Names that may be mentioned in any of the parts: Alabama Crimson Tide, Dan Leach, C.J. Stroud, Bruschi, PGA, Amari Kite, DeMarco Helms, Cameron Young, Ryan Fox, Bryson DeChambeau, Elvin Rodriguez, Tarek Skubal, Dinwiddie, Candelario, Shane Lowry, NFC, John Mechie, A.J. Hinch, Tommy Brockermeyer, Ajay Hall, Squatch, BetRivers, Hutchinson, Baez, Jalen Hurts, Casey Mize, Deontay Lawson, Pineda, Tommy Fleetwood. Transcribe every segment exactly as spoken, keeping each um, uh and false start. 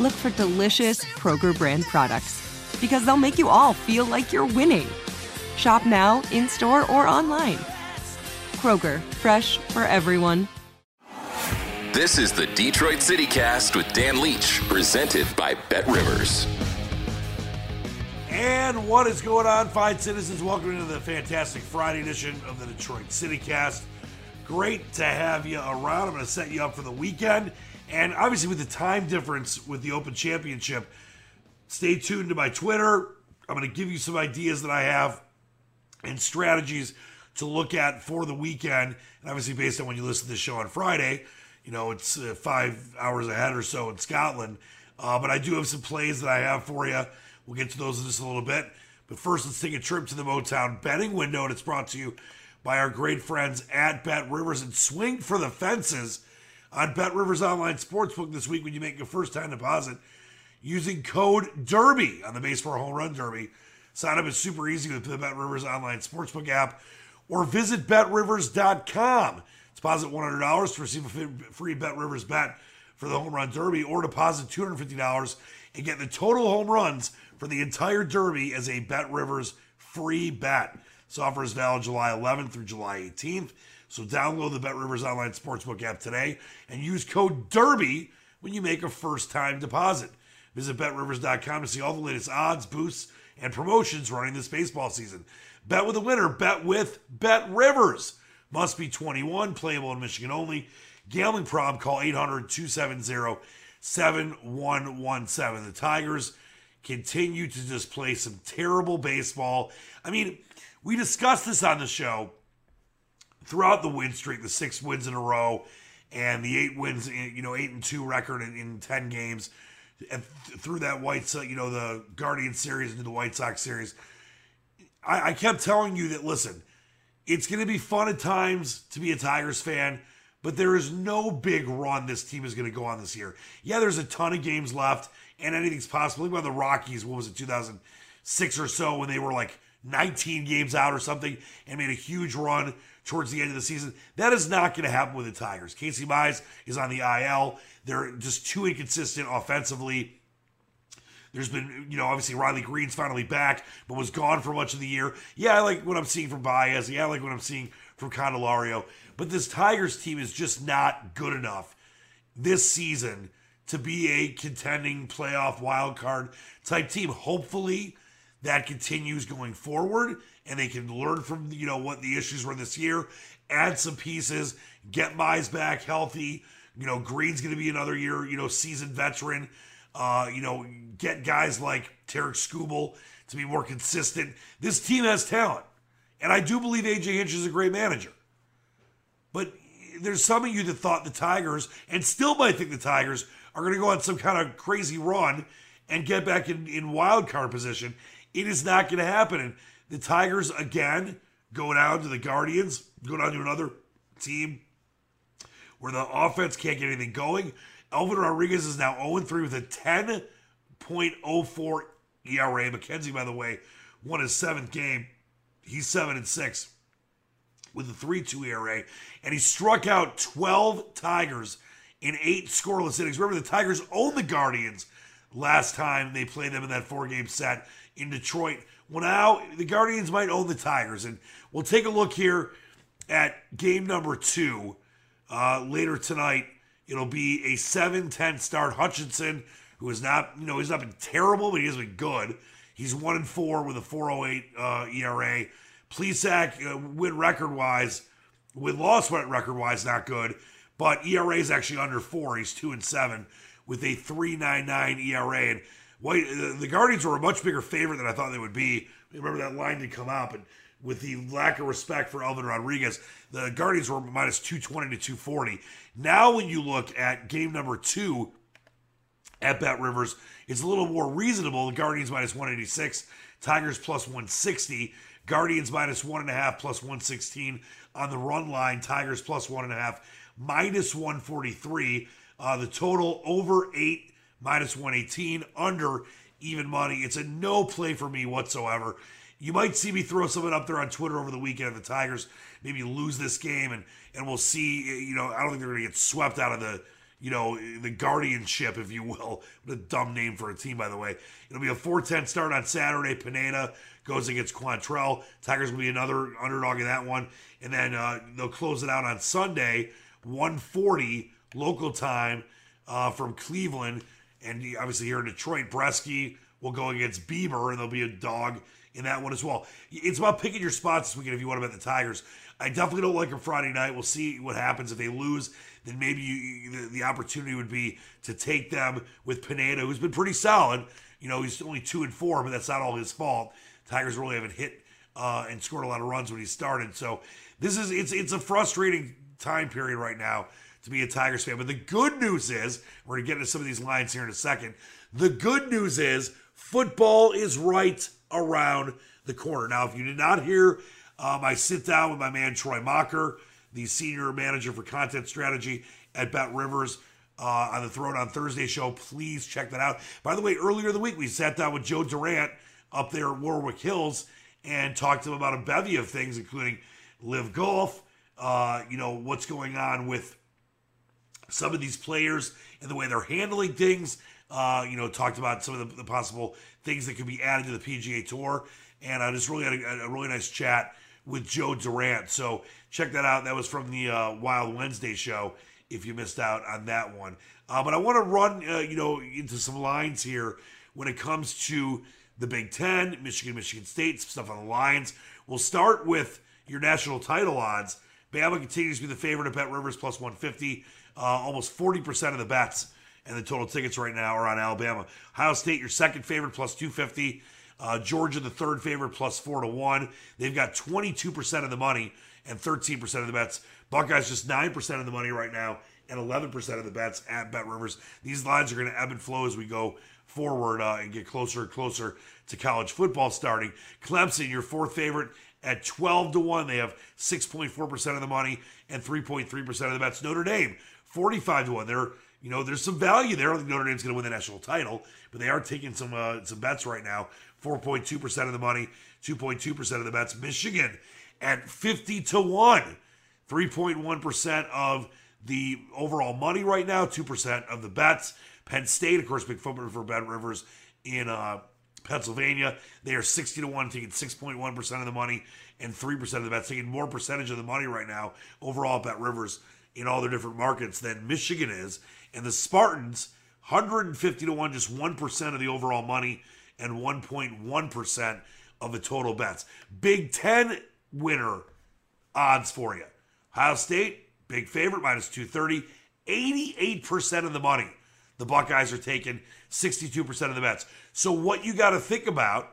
look for delicious Kroger brand products, because they'll make you all feel like you're winning. Shop now, in-store, or online. Kroger, fresh for everyone. This is the Detroit City Cast with Dan Leach, presented by BetRivers. And what is going on, fine citizens? Welcome into the fantastic Friday edition of the Detroit City Cast. Great to have you around. I'm going to set you up for the weekend. And obviously with the time difference with the Open Championship, stay tuned to my Twitter. I'm going to give you some ideas that I have and strategies to look at for the weekend. And obviously based on when you listen to this show on Friday, you know, it's uh, five hours ahead or so in Scotland. Uh, but I do have some plays that I have for you. We'll get to those in just a little bit. But first, let's take a trip to the Motown betting window. And it's brought to you by our great friends at BetRivers. And swing for the fences on BetRivers Online Sportsbook this week when you make your first-time deposit using code DERBY on the base for a home run derby. Sign up is super easy with the BetRivers Online Sportsbook app or visit Bet Rivers dot com. Deposit one hundred dollars to receive a free BetRivers bet for the home run derby, or deposit two hundred fifty dollars and get the total home runs for the entire derby as a BetRivers free bet. This offer is valid July eleventh through July eighteenth. So download the BetRivers Online Sportsbook app today and use code DERBY when you make a first-time deposit. Visit Bet Rivers dot com to see all the latest odds, boosts, and promotions running this baseball season. Bet with a winner. Bet with BetRivers. Must be twenty-one. Playable in Michigan only. Gambling problem? Call eight hundred, two seven zero, seven one one seven. The Tigers continue to just play some terrible baseball. I mean, we discussed this on the show throughout the win streak, the six wins in a row, and the eight wins, you know, eight and two record in, in ten games, and th- through that White Sox, you know, the Guardian series into the White Sox series. I, I kept telling you that, listen, it's going to be fun at times to be a Tigers fan, but there is no big run this team is going to go on this year. Yeah, there's a ton of games left, and anything's possible. Think about the Rockies, what was it, two thousand six or so, when they were like nineteen games out or something and made a huge run towards the end of the season. That is not going to happen with the Tigers. Casey Mize is on the I L. They're just too inconsistent offensively. There's been, you know, obviously Riley Green's finally back, but was gone for much of the year. Yeah, I like what I'm seeing from Baez. Yeah, I like what I'm seeing from Candelario. But this Tigers team is just not good enough this season to be a contending playoff wildcard type team. Hopefully that continues going forward and they can learn from, you know, what the issues were this year, add some pieces, get Mize back healthy. You know, Green's going to be another year, you know, seasoned veteran. Uh, you know, get guys like Tarek Skubal to be more consistent. This team has talent. And I do believe A J. Hinch is a great manager. But there's some of you that thought the Tigers, and still might think the Tigers, are going to go on some kind of crazy run and get back in, in wild card position. It is not going to happen. And the Tigers, again, go down to the Guardians, go down to another team where the offense can't get anything going. Elvin Rodriguez is now oh and three with a ten point oh four E R A. McKenzie, by the way, won his seventh game. He's seven and six with a three two E R A. And he struck out twelve Tigers in eight scoreless innings. Remember, the Tigers owned the Guardians last time they played them in that four-game set in Detroit. Well, now the Guardians might own the Tigers. And we'll take a look here at game number two uh, later tonight. It'll be a seven ten start. Hutchinson, who is not, you know, he's not been terrible, but he has been good. He's one and four with a four oh eight uh, E R A. Plesac, uh, win record-wise, win loss record-wise, not good. But E R A is actually under four. He's two and seven with a three ninety-nine E R A. And White, the Guardians were a much bigger favorite than I thought they would be. Remember, that line did come out, but with the lack of respect for Elvin Rodriguez, the Guardians were minus two twenty to two forty. Now when you look at game number two at BetRivers, it's a little more reasonable. The Guardians minus one eighty-six, Tigers plus one sixty, Guardians minus one point five plus one sixteen on the run line, Tigers plus one point five minus one forty-three. Uh, the total over eight minus one eighteen, under even money. It's a no play for me whatsoever. You might see me throw something up there on Twitter over the weekend of the Tigers maybe lose this game, and, and we'll see. You know, I don't think they're going to get swept out of the, you know, the guardianship, if you will. What a dumb name for a team, by the way. It'll be a four ten start on Saturday. Pineda goes against Quantrell. Tigers will be another underdog in that one. And then uh, they'll close it out on Sunday, one forty local time uh, from Cleveland. And obviously here in Detroit, Bruschi will go against Bieber, and there'll be a dog in that one as well. It's about picking your spots this weekend if you want to bet the Tigers. I definitely don't like them Friday night. We'll see what happens. If they lose, then maybe you, the, the opportunity would be to take them with Pineda, who's been pretty solid. You know, he's only two and four, but that's not all his fault. Tigers really haven't hit uh, and scored a lot of runs when he started. So this is it's it's a frustrating time period right now to be a Tigers fan. But the good news is, we're going to get into some of these lines here in a second. The good news is football is right around the corner. Now, if you did not hear um, I sit down with my man Troy Mocker, the senior manager for content strategy at BetRivers uh, on the Throwdown on Thursday show, please check that out. By the way, earlier in the week, we sat down with Joe Durant up there at Warwick Hills and talked to him about a bevy of things, including live golf, uh, you know, what's going on with some of these players and the way they're handling things, uh, you know, talked about some of the, the possible things that could be added to the P G A Tour. And I just really had a, a really nice chat with Joe Durant. So check that out. That was from the uh, Wild Wednesday show, if you missed out on that one. Uh, but I want to run, uh, you know, into some lines here when it comes to the Big Ten, Michigan, Michigan State, some stuff on the Lions. We'll start with your national title odds. Bama continues to be the favorite at BetRivers plus one fifty. Uh, almost forty percent of the bets and the total tickets right now are on Alabama. Ohio State, your second favorite, plus two fifty. Uh, Georgia, the third favorite, plus four to one. They've got twenty-two percent of the money and thirteen percent of the bets. Buckeyes, just nine percent of the money right now and eleven percent of the bets at BetRivers. These lines are going to ebb and flow as we go forward uh, and get closer and closer to college football starting. Clemson, your fourth favorite, at twelve to one. They have six point four percent of the money and three point three percent of the bets. Notre Dame, forty-five to one. They're, you know, there's some value there. I don't think Notre Dame's going to win the national title, but they are taking some uh, some bets right now. four point two percent of the money, two point two percent of the bets. Michigan at fifty to one, three point one percent of the overall money right now, two percent of the bets. Penn State, of course, big football for BetRivers in uh, Pennsylvania. They are sixty to one, taking six point one percent of the money and three percent of the bets, taking more percentage of the money right now overall at BetRivers in all their different markets than Michigan is. And the Spartans, one hundred fifty to one, just one percent of the overall money and one point one percent of the total bets. Big Ten winner odds for you. Ohio State, big favorite, minus two thirty, eighty-eight percent of the money. The Buckeyes are taking sixty-two percent of the bets. So what you got to think about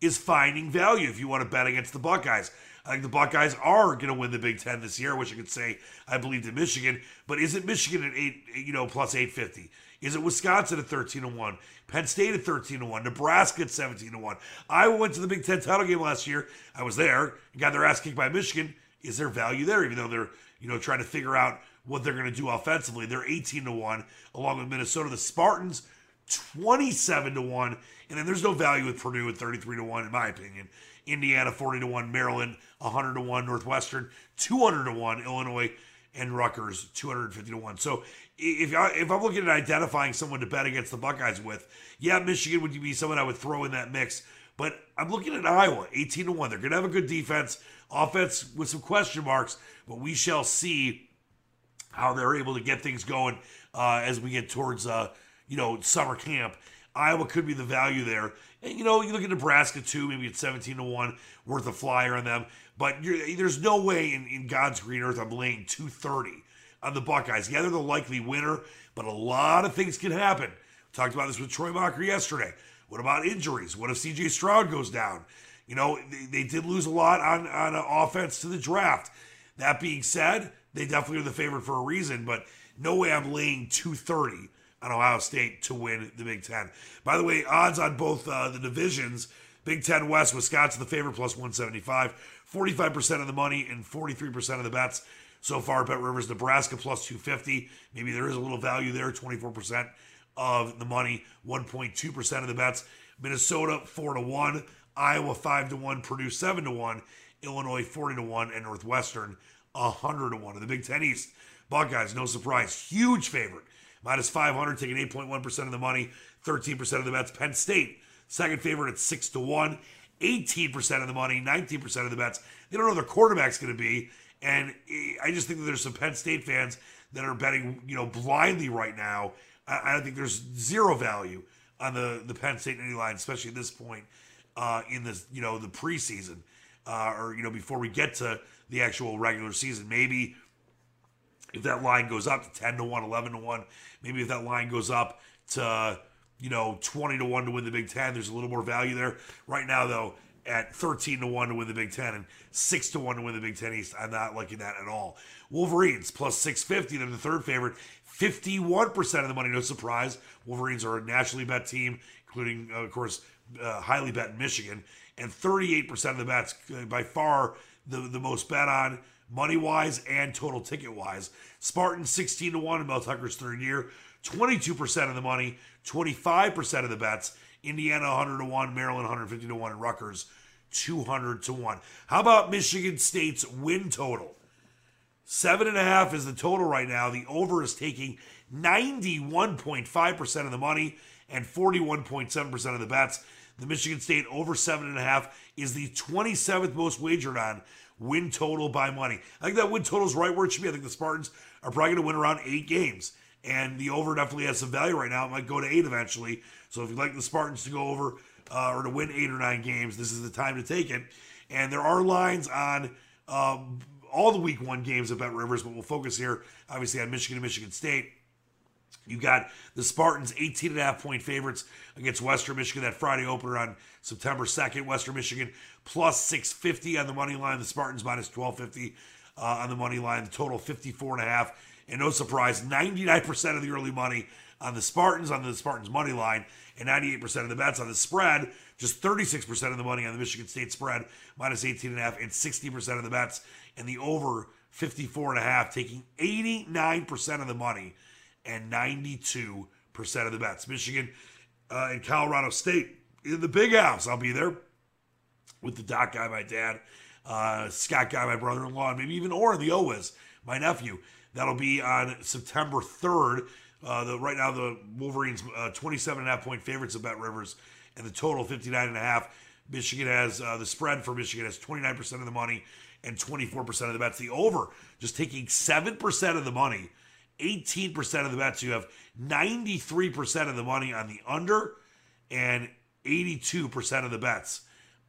is finding value if you want to bet against the Buckeyes. I think the Buckeyes are going to win the Big Ten this year, which I could say I believed in Michigan. But is it Michigan at eight, you know, plus eight fifty? Is it Wisconsin at thirteen to one? Penn State at thirteen to one? Nebraska at seventeen to one? Iowa went to the Big Ten title game last year. I was there and got their ass kicked by Michigan. Is there value there, even though they're, you know, trying to figure out what they're going to do offensively? They're eighteen to one along with Minnesota. The Spartans, twenty-seven to one. And then there's no value with Purdue at thirty-three to one, in my opinion. Indiana, forty to one. Maryland, one hundred to one. Northwestern, two hundred to one. Illinois and Rutgers, two hundred fifty to one. So if, I, if I'm looking at identifying someone to bet against the Buckeyes with, yeah, Michigan would be someone I would throw in that mix. But I'm looking at Iowa, eighteen to one. They're going to have a good defense, offense with some question marks, but we shall see how they're able to get things going uh, as we get towards, uh, you know, summer camp. Iowa could be the value there. And, you know, you look at Nebraska, too, maybe it's seventeen to one, worth a flyer on them. But you're, there's no way in, in God's green earth I'm laying two thirty on the Buckeyes. Yeah, they're the likely winner, but a lot of things can happen. We talked about this with Troy Mocker yesterday. What about injuries? What if C J Stroud goes down? You know, they, they did lose a lot on, on offense to the draft. That being said, they definitely are the favorite for a reason, but no way I'm laying two thirty on Ohio State to win the Big Ten. By the way, odds on both uh, the divisions, Big Ten West, Wisconsin, the favorite, plus one seventy-five, forty-five percent of the money and forty-three percent of the bets. So far, BetRivers, Nebraska, plus two fifty. Maybe there is a little value there, twenty-four percent of the money, one point two percent of the bets. Minnesota, four to one. Iowa, five to one. Purdue, seven to one. Illinois, forty to one. And Northwestern, one hundred to one. In the Big Ten East, Buckeyes, no surprise, huge favorite. Minus five hundred, taking eight point one percent of the money, thirteen percent of the bets. Penn State, second favorite at six to one. eighteen percent of the money, nineteen percent of the bets. They don't know their quarterback's going to be. And I just think that there's some Penn State fans that are betting, you know, blindly right now. I don't think there's zero value on the, the Penn State money line, especially at this point uh, in this, you know, the preseason uh, or, you know, before we get to the actual regular season. Maybe if that line goes up to ten to one, eleven to one, maybe if that line goes up to, you know, twenty to one to win the Big Ten, there's a little more value there. Right now, though, at thirteen to one to win the Big Ten and six to one to win the Big Ten East, I'm not liking that at all. Wolverines, plus six fifty, they're the third favorite, fifty-one percent of the money, no surprise. Wolverines are a nationally bet team, including, of course, uh, highly bet in Michigan, and thirty-eight percent of the bets, by far the, the most bet on, money-wise and total ticket-wise. Spartans sixteen to one in Mel Tucker's third year, twenty-two percent of the money, twenty-five percent of the bets. Indiana one hundred to one, Maryland one hundred fifty to one, and Rutgers two hundred to one. How about Michigan State's win total? seven point five is the total right now. The over is taking ninety-one point five percent of the money and forty-one point seven percent of the bets. The Michigan State over seven point five is the twenty-seventh most wagered on win total by money. I think that win total is right where it should be. I think the Spartans are probably going to win around eight games. And the over definitely has some value right now. It might go to eight eventually. So if you'd like the Spartans to go over uh, or to win eight or nine games, this is the time to take it. And there are lines on um, all the week one games at BetRivers, but we'll focus here, obviously, on Michigan and Michigan State. You've got the Spartans, eighteen and a half point favorites against Western Michigan. That Friday opener on September second, Western Michigan plus six fifty on the money line. The Spartans minus twelve fifty uh, on the money line. The total fifty-four and a half. And no surprise, ninety-nine percent of the early money on the Spartans, on the Spartans money line, and ninety-eight percent of the bets on the spread. Just thirty-six percent of the money on the Michigan State spread, minus eighteen and a half, and sixty percent of the bets. And the over, fifty-four and a half, taking eighty-nine percent of the money and ninety-two percent of the bets. Michigan uh, and Colorado State in the big house. I'll be there with the Doc guy, my dad, uh, Scott guy, my brother-in-law, and maybe even Oren, the O-Wiz, my nephew. That'll be on September third. Uh, the, right now, the Wolverines, uh, twenty-seven and a half point favorites of BetRivers, and the total fifty-nine and a half. Michigan has, uh, the spread for Michigan has twenty-nine percent of the money and twenty-four percent of the bets. The over, just taking seven percent of the money, eighteen percent of the bets. You have ninety-three percent of the money on the under and eighty-two percent of the bets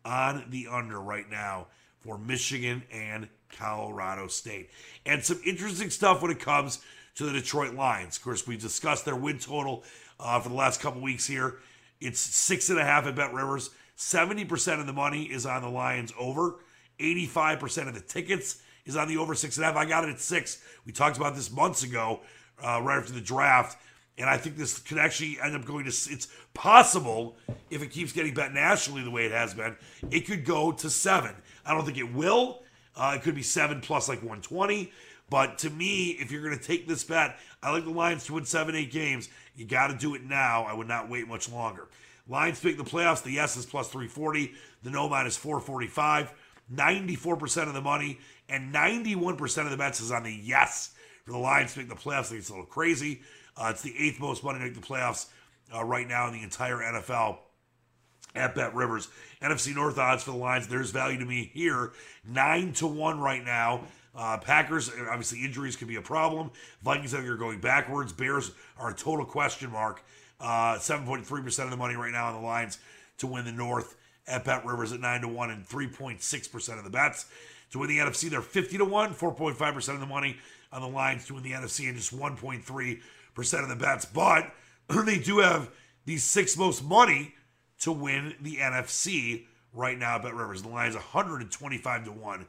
on the under right now for Michigan and Colorado State. And some interesting stuff when it comes to the Detroit Lions. Of course, we've discussed their win total uh, for the last couple weeks here. It's six and a half at BetRivers, seventy percent of the money is on the Lions over. eighty-five percent of the tickets is on the over six and a half. I got it at six. We talked about this months ago, uh, right after the draft. And I think this could actually end up going to, it's possible, if it keeps getting bet nationally the way it has been, it could go to seven. I don't think it will. Uh, it could be seven plus like one twenty. But to me, if you're going to take this bet, I like the Lions to win seven, eight games. You got to do it now. I would not wait much longer. Lions pick the playoffs. The yes is plus three forty. The no minus four forty-five. ninety-four percent of the money and ninety-one percent of the bets is on the yes for the Lions to make the playoffs. I think it's a little crazy. Uh, it's the eighth most money to make the playoffs uh, right now in the entire N F L at BetRivers. N F C North odds for the Lions. There's value to me here. Nine to one right now. Uh, Packers, obviously injuries can be a problem. Vikings, I think, are going backwards. Bears are a total question mark. Uh, seven point three percent of the money right now on the Lions to win the North at BetRivers at nine to one and three point six percent of the bets. To win the N F C, they're fifty to one, four point five percent of the money on the Lions to win the N F C and just one point three percent of the bets. But they do have the sixth most money to win the N F C right now at BetRivers. The Lions one hundred twenty-five to one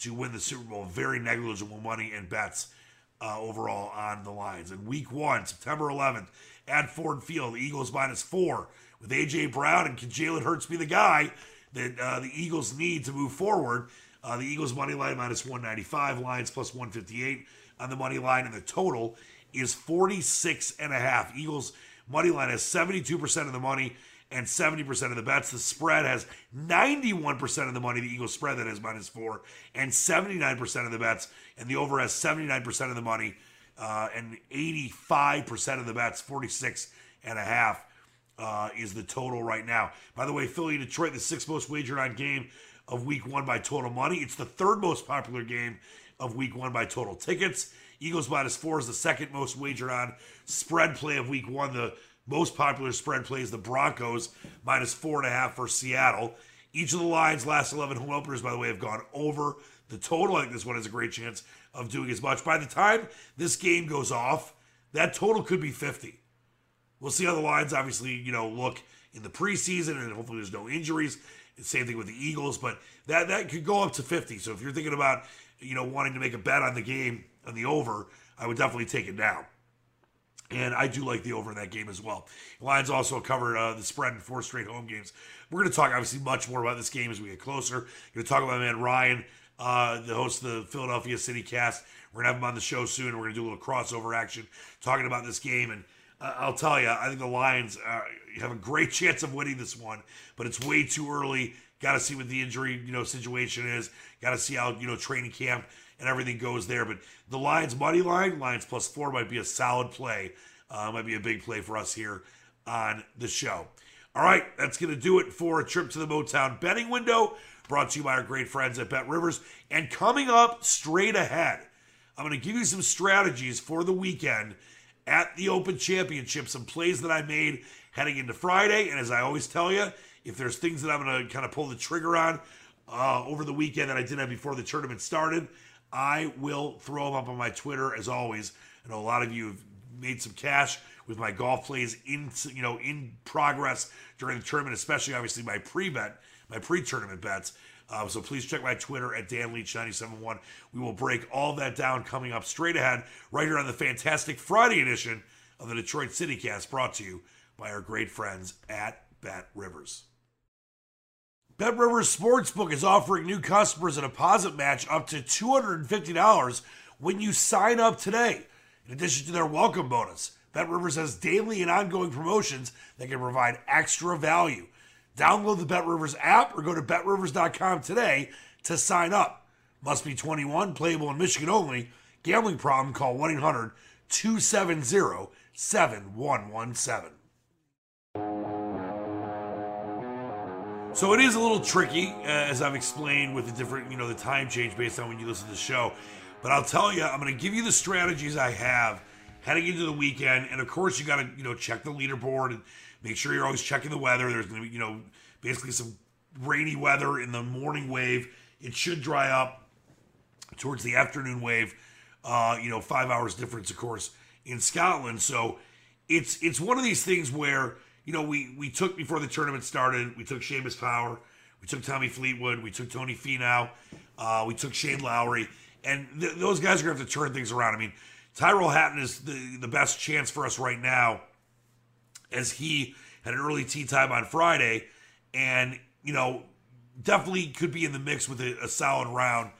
to win the Super Bowl. Very negligible money and bets uh, overall on the Lions. And week one, September eleventh, at Ford Field, the Eagles minus four. With A J. Brown and can Jalen Hurts be the guy that uh, the Eagles need to move forward? Uh, the Eagles money line minus one ninety-five, Lions plus one fifty-eight on the money line, and the total is forty-six and a half. Eagles money line has seventy-two percent of the money and seventy percent of the bets. The spread has ninety-one percent of the money, the Eagles spread that is minus four, and seventy-nine percent of the bets, and the over has seventy-nine percent of the money uh, and eighty-five percent of the bets, forty-six and a half. Uh, is the total right now. By the way, Philly and Detroit, the sixth most wagered on game of week one by total money. It's the third most popular game of week one by total tickets. Eagles minus four is the second most wagered on spread play of week one. The most popular spread play is the Broncos minus four and a half for Seattle. Each of the Lions' last eleven home openers, by the way, have gone over the total. I think this one has a great chance of doing as much. By the time this game goes off, that total could be fifty. We'll see how the Lions, obviously, you know, look in the preseason, and hopefully there's no injuries. Same thing with the Eagles, but that, that could go up to fifty. So if you're thinking about, you know, wanting to make a bet on the game, on the over, I would definitely take it now. And I do like the over in that game as well. The Lions also covered uh, the spread in four straight home games. We're going to talk, obviously, much more about this game as we get closer. We're going to talk about my man Ryan, uh, the host of the Philadelphia City Cast. We're going to have him on the show soon. We're going to do a little crossover action talking about this game, and I'll tell you, I think the Lions uh, have a great chance of winning this one, but it's way too early. Got to see what the injury, you know, situation is. Got to see how, you know, training camp and everything goes there. But the Lions money line, Lions plus four, might be a solid play. Uh, might be a big play for us here on the show. All right, that's going to do it for a trip to the Motown betting window, brought to you by our great friends at BetRivers. And coming up straight ahead, I'm going to give you some strategies for the weekend at the Open Championship, some plays that I made heading into Friday. And as I always tell you, if there's things that I'm going to kind of pull the trigger on uh, over the weekend that I didn't have before the tournament started, I will throw them up on my Twitter as always. I know a lot of you have made some cash with my golf plays in, you know, in progress during the tournament, especially obviously my pre-bet, my pre-tournament bets. Uh, so please check my Twitter at Dan Leach nine seven one. We will break all that down coming up straight ahead right here on the fantastic Friday edition of the Detroit City Cast, brought to you by our great friends at BetRivers. BetRivers Sportsbook is offering new customers a deposit match up to two hundred fifty dollars when you sign up today. In addition to their welcome bonus, BetRivers has daily and ongoing promotions that can provide extra value. Download the BetRivers app or go to bet rivers dot com today to sign up. Must be twenty-one, playable in Michigan only. Gambling problem, call one eight hundred two seven zero seven one one seven. So it is a little tricky, uh, as I've explained, with the different, you know, the time change based on when you listen to the show. But I'll tell you, I'm going to give you the strategies I have heading into the weekend. And of course, you got to, you know, check the leaderboard and make sure you're always checking the weather. There's going to be, you know, basically some rainy weather in the morning wave. It should dry up towards the afternoon wave. Uh, you know, five hours difference, of course, in Scotland. So it's it's one of these things where you know, we we took, before the tournament started, we took Shéamus Power, we took Tommy Fleetwood, we took Tony Finau, uh, we took Shane Lowry, and th- those guys are going to have to turn things around. I mean, Tyrrell Hatton is the, the best chance for us right now, as he had an early tee time on Friday, and, you know, definitely could be in the mix with a, a solid round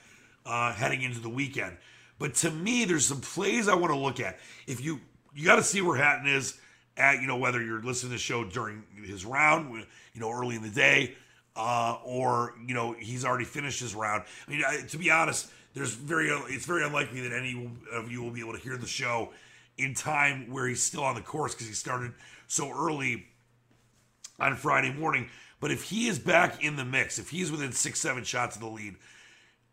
uh, heading into the weekend. But to me, there's some plays I want to look at. If you you got to see where Hatton is at, you know, whether you're listening to the show during his round, you know, early in the day, uh, or, you know, he's already finished his round. I mean, I, to be honest, there's very it's very unlikely that any of you will be able to hear the show in time where he's still on the course, because he started so early on Friday morning. But if he is back in the mix, if he's within six, seven shots of the lead,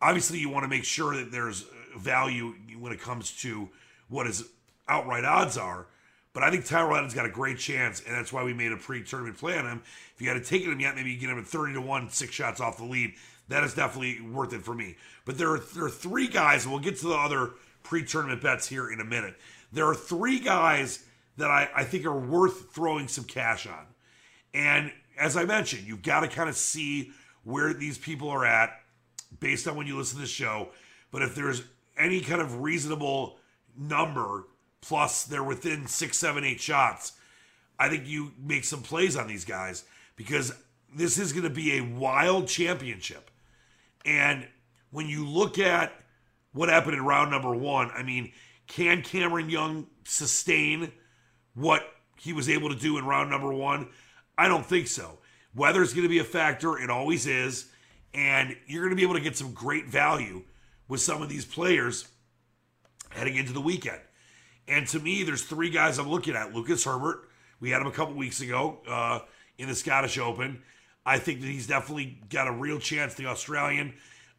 obviously you want to make sure that there's value when it comes to what his outright odds are. But I think Tyrrell Hatton's got a great chance, and that's why we made a pre-tournament play on him. If you hadn't taken him yet, maybe you get him at thirty to one, six shots off the lead. That is definitely worth it for me. But there are, there are three guys, and we'll get to the other pre-tournament bets here in a minute. There are three guys that I, I think are worth throwing some cash on. And as I mentioned, you've got to kind of see where these people are at based on when you listen to the show. But if there's any kind of reasonable number, plus they're within six, seven, eight shots, I think you make some plays on these guys, because this is going to be a wild championship. And when you look at what happened in round number one, I mean, can Cameron Young sustain what he was able to do in round number one? I don't think so. Weather is going to be a factor. It always is. And you're going to be able to get some great value with some of these players heading into the weekend. And to me, there's three guys I'm looking at. Lucas Herbert, we had him a couple weeks ago uh, in the Scottish Open. I think that he's definitely got a real chance, the Australian.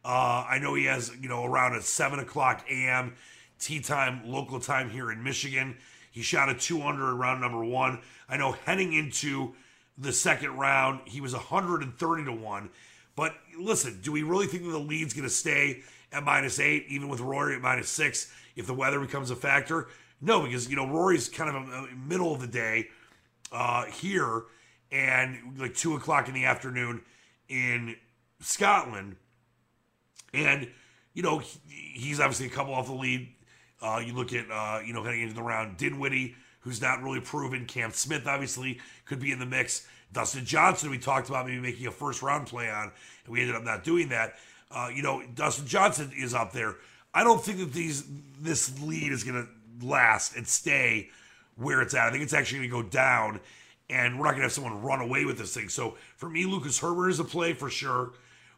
Uh, I know he has, you know, around a seven o'clock a.m. tee time, local time here in Michigan. He shot a two under in round number one. I know heading into the second round, he was one hundred thirty to one. But listen, do we really think that the lead's going to stay at minus eight, even with Rory at minus six, if the weather becomes a factor? No, because, you know, Rory's kind of a, a middle of the day uh, here, and like two o'clock in the afternoon in Scotland. And, you know, he, he's obviously a couple off the lead. Uh, you look at, uh, you know, heading into the round, Dinwiddie, who's not really proven. Cam Smith, obviously, could be in the mix. Dustin Johnson, we talked about maybe making a first-round play on, and we ended up not doing that. Uh, you know, Dustin Johnson is up there. I don't think that these this lead is going to last and stay where it's at. I think it's actually going to go down, and we're not going to have someone run away with this thing. So, for me, Lucas Herbert is a play for sure.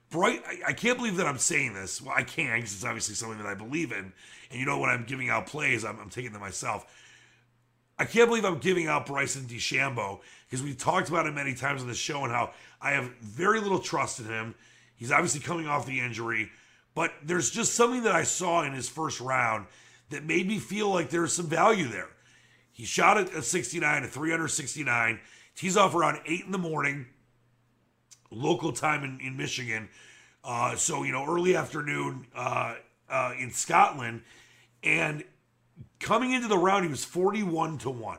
Bright, I, I can't believe that I'm saying this. Well, I can, because it's obviously something that I believe in. And you know, when I'm giving out plays, I'm, I'm taking them myself. I can't believe I'm giving out Bryson DeChambeau, because we've talked about him many times on the show and how I have very little trust in him. He's obviously coming off the injury, but there's just something that I saw in his first round that made me feel like there's some value there. He shot at a sixty-nine, a three under sixty-nine. Tees off around eight in the morning, local time in, in Michigan. Uh, so, you know, early afternoon uh, uh, in Scotland. And coming into the round, he was forty-one to one.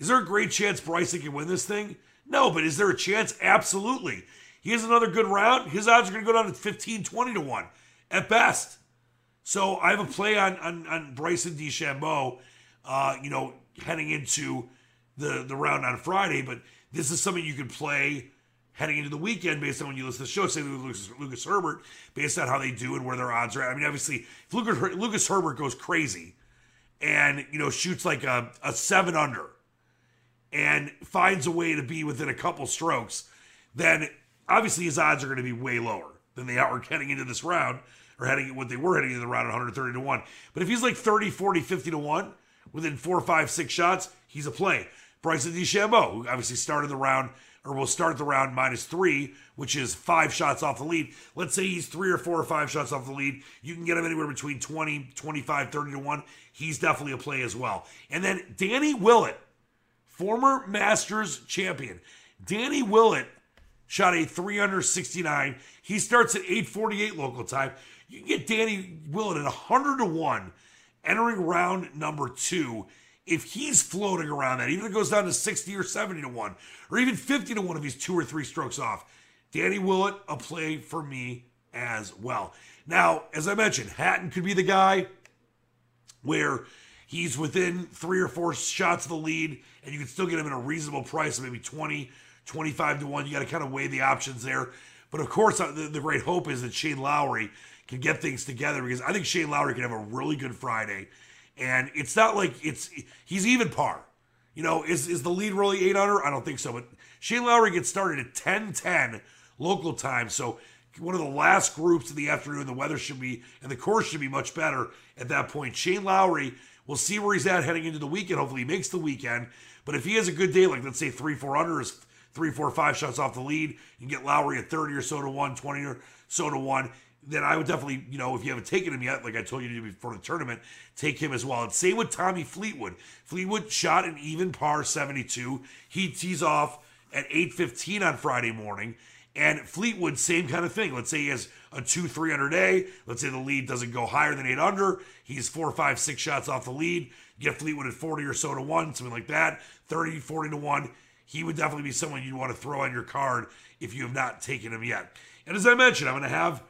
Is there a great chance Bryson can win this thing? No, but is there a chance? Absolutely. He has another good round. His odds are going to go down to fifteen, twenty to one at best. So I have a play on on, on Bryson DeChambeau, uh, you know, heading into the, the round on Friday. But this is something you can play heading into the weekend based on when you listen to the show. Say Lucas, Lucas Herbert, based on how they do and where their odds are at. I mean, obviously, if Lucas, Lucas Herbert goes crazy and, you know, shoots like a, a seven under and finds a way to be within a couple strokes, then obviously his odds are going to be way lower than they are heading into this round, or heading what they were heading into the round at one hundred thirty to one. But if he's like thirty, forty, fifty to one within four, five, six shots, he's a play. Bryson DeChambeau, who obviously started the round, or will start the round minus three, which is five shots off the lead. Let's say he's three or four or five shots off the lead. You can get him anywhere between twenty, twenty-five, thirty to one. He's definitely a play as well. And then Danny Willett, former Masters champion. Danny Willett shot a three under sixty-nine. He starts at eight forty-eight local time. You can get Danny Willett at one hundred to one entering round number two if he's floating around that, even if it goes down to sixty or seventy to one, or even fifty to one if he's two or three strokes off, Danny Willett, a play for me as well. Now, as I mentioned, Hatton could be the guy where he's within three or four shots of the lead, and you can still get him at a reasonable price of maybe twenty, twenty-five to one. You got to kind of weigh the options there. But of course, the, the great hope is that Shane Lowry can get things together, because I think Shane Lowry can have a really good Friday. And it's not like it's he's even par. You know, is is the lead really eight under? I don't think so. But Shane Lowry gets started at ten ten local time. So one of the last groups of the afternoon, the weather should be, and the course should be much better at that point. Shane Lowry, we'll see where he's at heading into the weekend. Hopefully he makes the weekend. But if he has a good day, like let's say three four under is three four five shots off the lead, and get Lowry at thirty or so to one, twenty or so to one, then I would definitely, you know, if you haven't taken him yet, like I told you to do before the tournament, take him as well. And same with Tommy Fleetwood. Fleetwood shot an even par seventy-two. He tees off at eight fifteen on Friday morning. And Fleetwood, same kind of thing. Let's say he has a two three under day. Let's say the lead doesn't go higher than eight under. He's four five six shots off the lead. You get Fleetwood at forty or so to one, something like that, thirty, forty to one. He would definitely be someone you'd want to throw on your card if you have not taken him yet. And as I mentioned, I'm going to have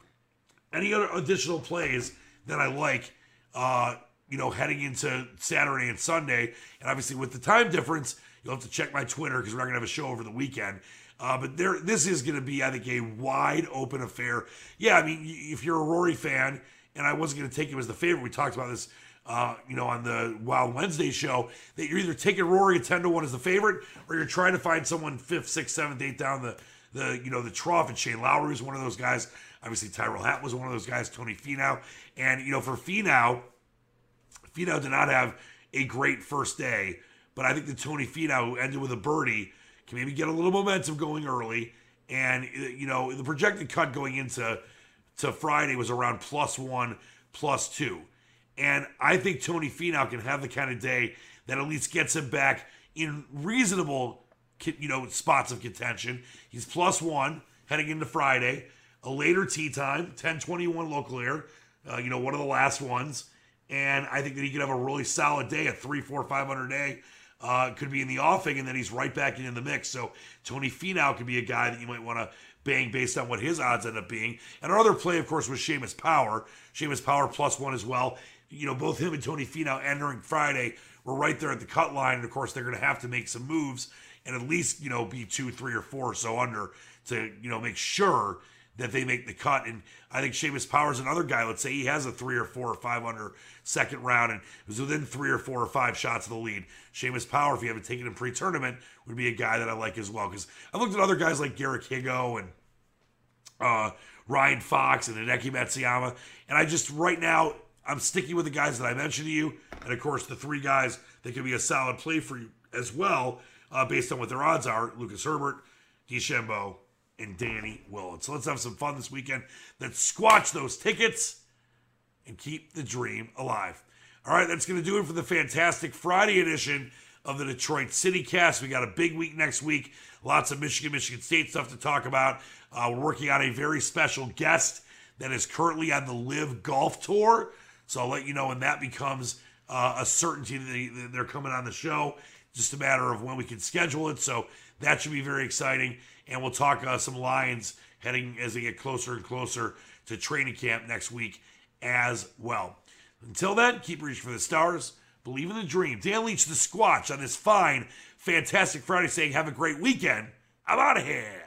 any other additional plays that I like, uh, you know, heading into Saturday and Sunday. And obviously with the time difference, you'll have to check my Twitter because we're not going to have a show over the weekend. Uh, but there, this is going to be, I think, a wide open affair. Yeah, I mean, if you're a Rory fan, and I wasn't going to take him as the favorite, we talked about this, uh, you know, on the Wild Wednesday show, that you're either taking Rory at ten to one as the favorite, or you're trying to find someone fifth, sixth, seventh, eighth down the, the you know, the trough. And Shane Lowry was one of those guys. Obviously, Tyrrell Hatton was one of those guys, Tony Finau. And, you know, for Finau, Finau did not have a great first day, but I think that Tony Finau, who ended with a birdie, can maybe get a little momentum going early. And, you know, the projected cut going into to Friday was around plus one, plus two. And I think Tony Finau can have the kind of day that at least gets him back in reasonable, you know, spots of contention. He's plus one heading into Friday, a later tee time, ten twenty-one local air, uh, you know, one of the last ones. And I think that he could have a really solid day, a three, four, five hundred day. Uh, could be in the offing, and then he's right back in the mix. So Tony Finau could be a guy that you might want to bang based on what his odds end up being. And our other play, of course, was Shéamus Power. Shéamus Power plus one as well. You know, both him and Tony Finau entering Friday were right there at the cut line. And, of course, they're going to have to make some moves and at least, you know, be two, three, or four or so under to, you know, make sure that they make the cut. And I think Shéamus Power is another guy. Let's say he has a three or four or five under second round and was within three or four or five shots of the lead. Shéamus Power, if you haven't taken him pre-tournament, would be a guy that I like as well. Because I've looked at other guys like Garrick Higo and uh, Ryan Fox and Hideki Matsuyama. And I just, right now, I'm sticking with the guys that I mentioned to you. And, of course, the three guys that could be a solid play for you as well, uh, based on what their odds are: Lucas Herbert, DeChambeau, and Danny Willett. So let's have some fun this weekend. Let's squatch those tickets and keep the dream alive. All right, that's going to do it for the fantastic Friday edition of the Detroit City Cast. We got a big week next week. Lots of Michigan, Michigan State stuff to talk about. Uh, we're working on a very special guest that is currently on the Live Golf Tour. So I'll let you know when that becomes uh, a certainty that they're coming on the show. Just a matter of when we can schedule it. So that should be very exciting. And we'll talk uh, some Lions heading as they get closer and closer to training camp next week as well. Until then, keep reaching for the stars. Believe in the dream. Dan Leach, the Squatch, on this fine, fantastic Friday, saying have a great weekend. I'm out of here.